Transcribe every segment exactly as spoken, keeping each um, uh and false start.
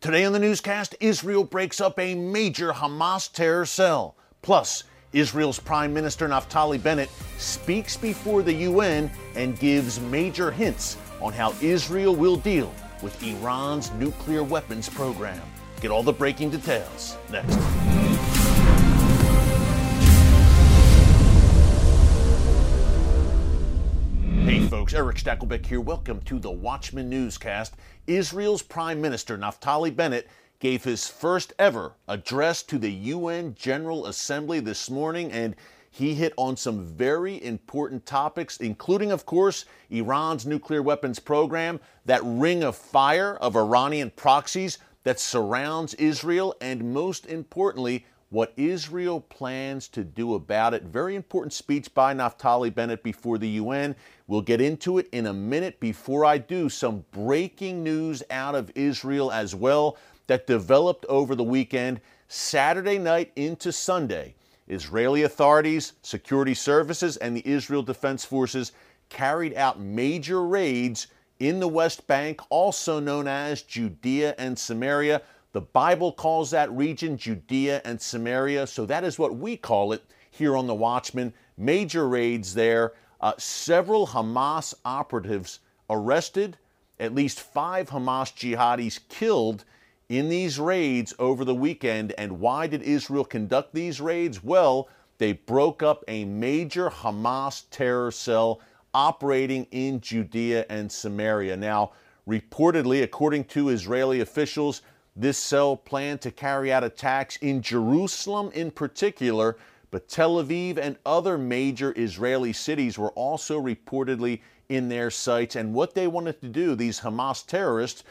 Today on the newscast, Israel breaks up a major Hamas terror cell. Plus, Israel's Prime Minister Naftali Bennett speaks before the U N and gives major hints on how Israel will deal with Iran's nuclear weapons program. Get all the breaking details next. Hey folks, Erick Stakelbeck here. Welcome to the Watchman Newscast. Israel's Prime Minister Naftali Bennett gave his first ever address to the U N General Assembly this morning, and he hit on some very important topics, including, of course, Iran's nuclear weapons program, that ring of fire of Iranian proxies that surrounds Israel, and most importantly, what Israel plans to do about it. Very important speech by Naftali Bennett before the U N. We'll get into it in a minute. Before I do, some breaking news out of Israel as well that developed over the weekend. Saturday night into Sunday, Israeli authorities, security services, and the Israel Defense Forces carried out major raids in the West Bank, also known as Judea and Samaria. The Bible calls that region Judea and Samaria, so that is what we call it here on The Watchman. Major raids there. Uh, several Hamas operatives arrested, at least five Hamas jihadis killed in these raids over the weekend. And why did Israel conduct these raids? Well, they broke up a major Hamas terror cell operating in Judea and Samaria. Now, reportedly, according to Israeli officials, this cell planned to carry out attacks in Jerusalem in particular, but Tel Aviv and other major Israeli cities were also reportedly in their sights. And what they wanted to do, these Hamas terrorists,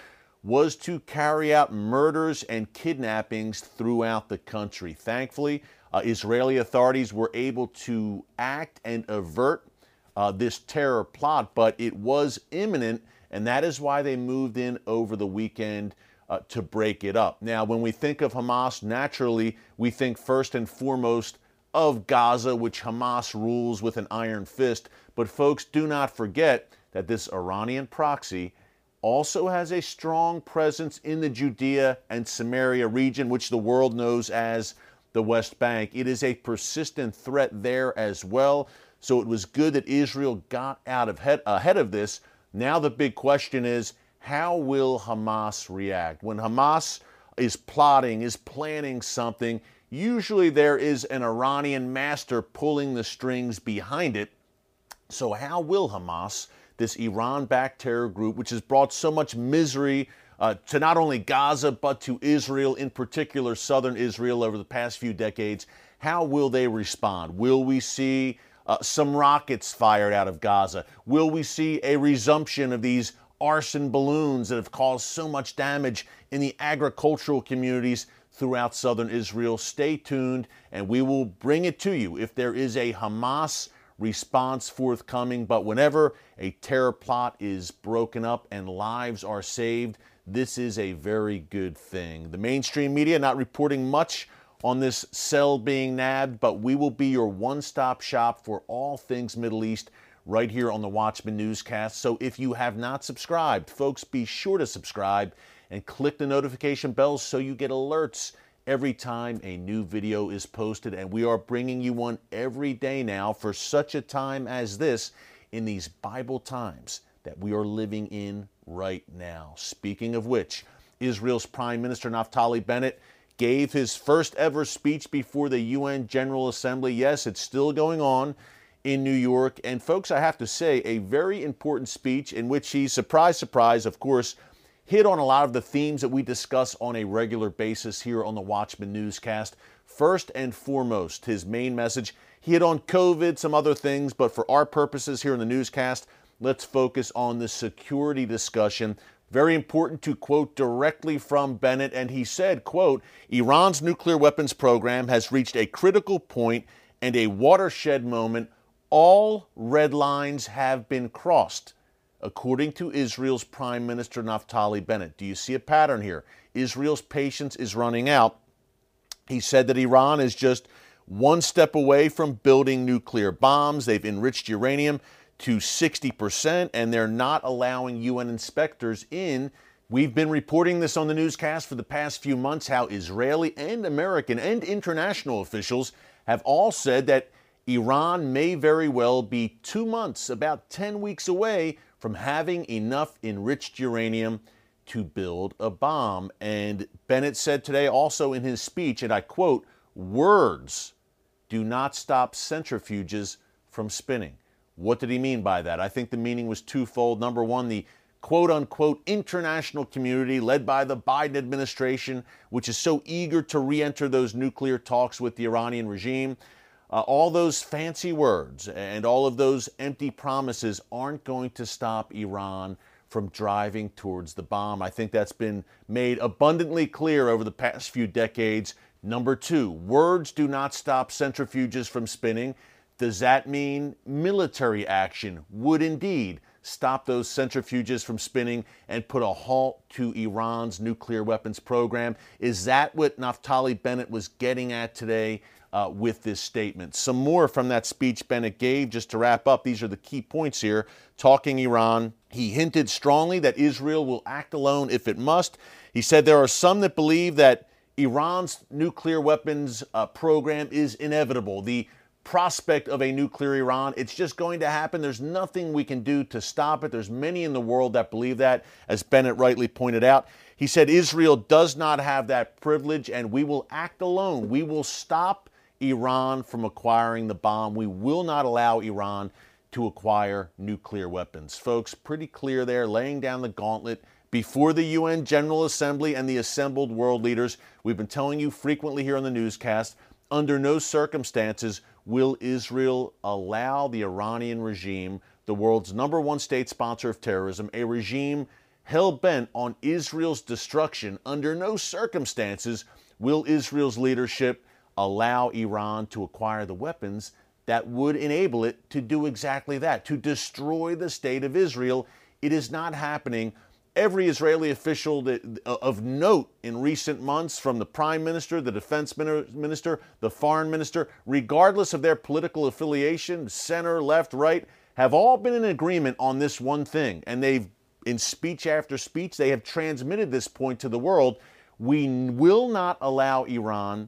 was to carry out murders and kidnappings throughout the country. Thankfully, uh, Israeli authorities were able to act and avert uh, this terror plot, but it was imminent, and that is why they moved in over the weekend uh, to break it up. Now, when we think of Hamas, naturally, we think first and foremost of Gaza, which Hamas rules with an iron fist. But folks, do not forget that this Iranian proxy also has a strong presence in the Judea and Samaria region, which the world knows as the West Bank. It is a persistent threat there as well, so it was good that Israel got out of head, ahead of this. Now the big question is, how will Hamas react? When Hamas is plotting, is planning something, usually there is an Iranian master pulling the strings behind it. So how will Hamas, this Iran-backed terror group, which has brought so much misery uh, to not only Gaza, but to Israel, in particular southern Israel, over the past few decades, how will they respond? Will we see uh, some rockets fired out of Gaza? Will we see a resumption of these arson balloons that have caused so much damage in the agricultural communities throughout southern Israel? Stay tuned, and we will bring it to you if there is a Hamas response forthcoming. But whenever a terror plot is broken up and lives are saved, this is a very good thing. The mainstream media not reporting much on this cell being nabbed, but we will be your one-stop shop for all things Middle East right here on the Watchman Newscast. So if you have not subscribed, folks, be sure to subscribe and click the notification bell so you get alerts every time a new video is posted, and we are bringing you one every day now for such a time as this, in these Bible times that we are living in right now. Speaking of which, Israel's Prime Minister Naftali Bennett gave his first ever speech before the U N General Assembly. Yes, it's still going on in New York, and folks, I have to say, a very important speech in which he, surprise, surprise, of course, hit on a lot of the themes that we discuss on a regular basis here on the Watchman Newscast. First and foremost, his main message, he hit on COVID, some other things, but for our purposes here in the newscast, let's focus on the security discussion. Very important to quote directly from Bennett, and he said, quote, "Iran's nuclear weapons program has reached a critical point and a watershed moment. All red lines have been crossed," according to Israel's Prime Minister Naftali Bennett. Do you see a pattern here? Israel's patience is running out. He said that Iran is just one step away from building nuclear bombs. They've enriched uranium to sixty percent, and they're not allowing U N inspectors in We've been reporting this on the newscast for the past few months, how Israeli and American and international officials have all said that Iran may very well be two months, about ten weeks away from having enough enriched uranium to build a bomb. And Bennett said today also in his speech, and I quote, "Words do not stop centrifuges from spinning." What did he mean by that? I think the meaning was twofold. Number one, the quote-unquote international community led by the Biden administration, which is so eager to re-enter those nuclear talks with the Iranian regime. Uh, all those fancy words and all of those empty promises aren't going to stop Iran from driving towards the bomb. I think that's been made abundantly clear over the past few decades. Number two, words do not stop centrifuges from spinning. Does that mean military action would indeed stop those centrifuges from spinning and put a halt to Iran's nuclear weapons program? Is that what Naftali Bennett was getting at today uh, with this statement? Some more from that speech Bennett gave, just to wrap up. These are the key points here. Talking Iran, he hinted strongly that Israel will act alone if it must. He said there are some that believe that Iran's nuclear weapons uh, program is inevitable. The prospect of a nuclear Iran, it's just going to happen. There's nothing we can do to stop it. There's many in the world that believe that, as Bennett rightly pointed out. He said Israel does not have that privilege, and we will act alone. We will stop Iran from acquiring the bomb. We will not allow Iran to acquire nuclear weapons. Folks, pretty clear there, laying down the gauntlet before the U N General Assembly and the assembled world leaders. We've been telling you frequently here on the newscast, under no circumstances will Israel allow the Iranian regime, the world's number one state sponsor of terrorism, a regime hell-bent on Israel's destruction. Under no circumstances will Israel's leadership allow Iran to acquire the weapons that would enable it to do exactly that, to destroy the state of Israel. It is not happening. Every Israeli official of note in recent months, from the prime minister, the defense minister, the foreign minister, regardless of their political affiliation, center, left, right, have all been in agreement on this one thing. And they've, in speech after speech, they have transmitted this point to the world. We will not allow Iran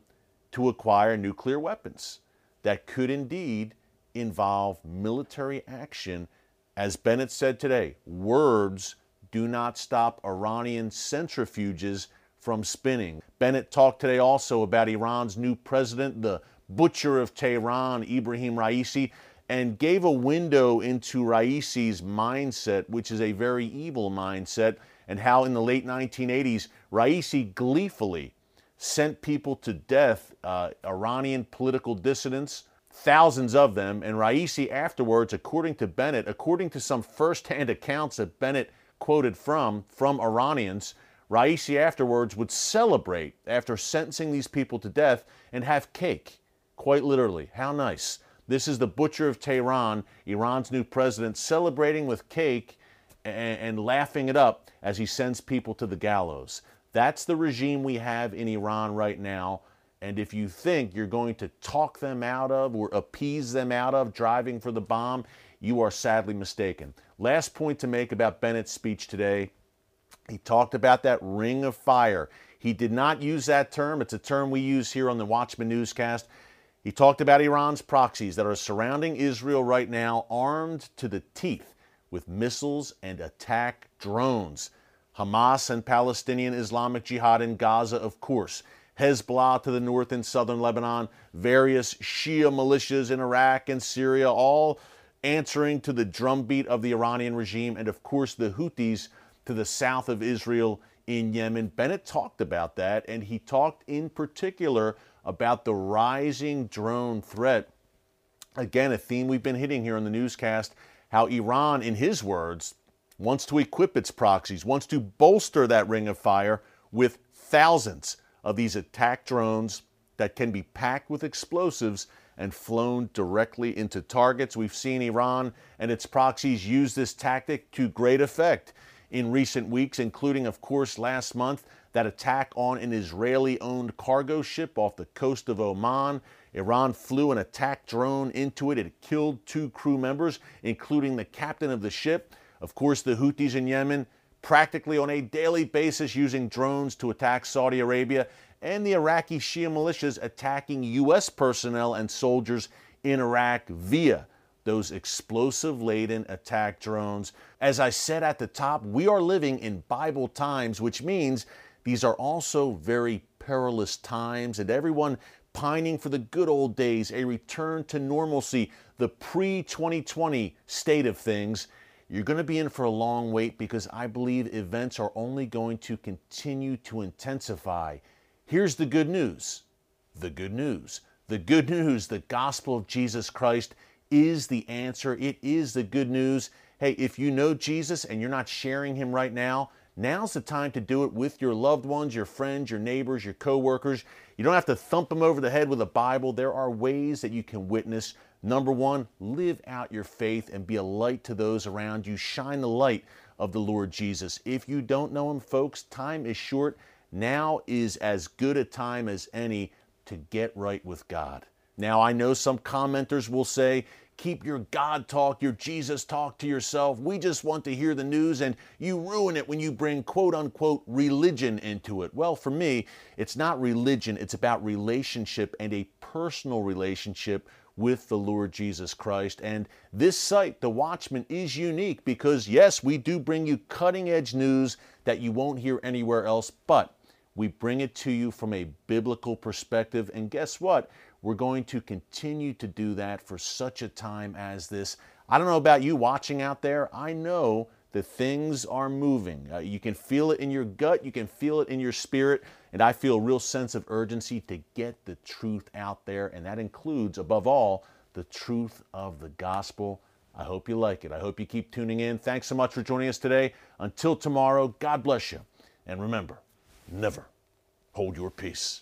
to acquire nuclear weapons that could indeed involve military action. As Bennett said today, words do not stop Iranian centrifuges from spinning. Bennett talked today also about Iran's new president, the butcher of Tehran, Ibrahim Raisi, and gave a window into Raisi's mindset, which is a very evil mindset, and how in the late nineteen eighties, Raisi gleefully sent people to death, uh, Iranian political dissidents, thousands of them, and Raisi afterwards, according to Bennett, according to some first-hand accounts that Bennett quoted from, from Iranians, Raisi afterwards would celebrate after sentencing these people to death and have cake, quite literally. How nice. This is the butcher of Tehran, Iran's new president, celebrating with cake and, and laughing it up as he sends people to the gallows. That's the regime we have in Iran right now. And if you think you're going to talk them out of or appease them out of driving for the bomb, you are sadly mistaken. Last point to make about Bennett's speech today. He talked about that ring of fire. He did not use that term. It's a term we use here on the Watchman Newscast. He talked about Iran's proxies that are surrounding Israel right now, armed to the teeth with missiles and attack drones. Hamas and Palestinian Islamic Jihad in Gaza, of course. Hezbollah to the north and southern Lebanon. Various Shia militias in Iraq and Syria, all answering to the drumbeat of the Iranian regime, and of course the Houthis to the south of Israel in Yemen. Bennett talked about that, and he talked in particular about the rising drone threat. Again, a theme we've been hitting here on the newscast, how Iran, in his words, wants to equip its proxies, wants to bolster that ring of fire with thousands of these attack drones that can be packed with explosives and flown directly into targets. We've seen Iran and its proxies use this tactic to great effect in recent weeks, including, of course, last month, that attack on an Israeli-owned cargo ship off the coast of Oman. Iran flew an attack drone into it. It killed two crew members, including the captain of the ship. Of course, the Houthis in Yemen practically on a daily basis using drones to attack Saudi Arabia, and the Iraqi Shia militias attacking U S personnel and soldiers in Iraq via those explosive-laden attack drones. As I said at the top, we are living in Bible times, which means these are also very perilous times, and everyone pining for the good old days, a return to normalcy, the pre twenty twenty state of things. You're going to be in for a long wait because I believe events are only going to continue to intensify. Here's the good news. The good news. The good news, the gospel of Jesus Christ is the answer. It is the good news. Hey, if you know Jesus and you're not sharing him right now, now's the time to do it with your loved ones, your friends, your neighbors, your coworkers. You don't have to thump them over the head with a Bible. There are ways that you can witness. Number one, live out your faith and be a light to those around you. Shine the light of the Lord Jesus. If you don't know him, folks, time is short. Now is as good a time as any to get right with God. Now, I know some commenters will say, keep your God talk, your Jesus talk to yourself. We just want to hear the news, and you ruin it when you bring quote unquote religion into it. Well, for me, it's not religion. It's about relationship and a personal relationship with the Lord Jesus Christ. And this site, The Watchman, is unique because yes, we do bring you cutting edge news that you won't hear anywhere else, but we bring it to you from a biblical perspective. And guess what? We're going to continue to do that for such a time as this. I don't know about you watching out there. I know the things are moving. Uh, you can feel it in your gut. You can feel it in your spirit. And I feel a real sense of urgency to get the truth out there. And that includes, above all, the truth of the gospel. I hope you like it. I hope you keep tuning in. Thanks so much for joining us today. Until tomorrow, God bless you. And remember, never hold your peace.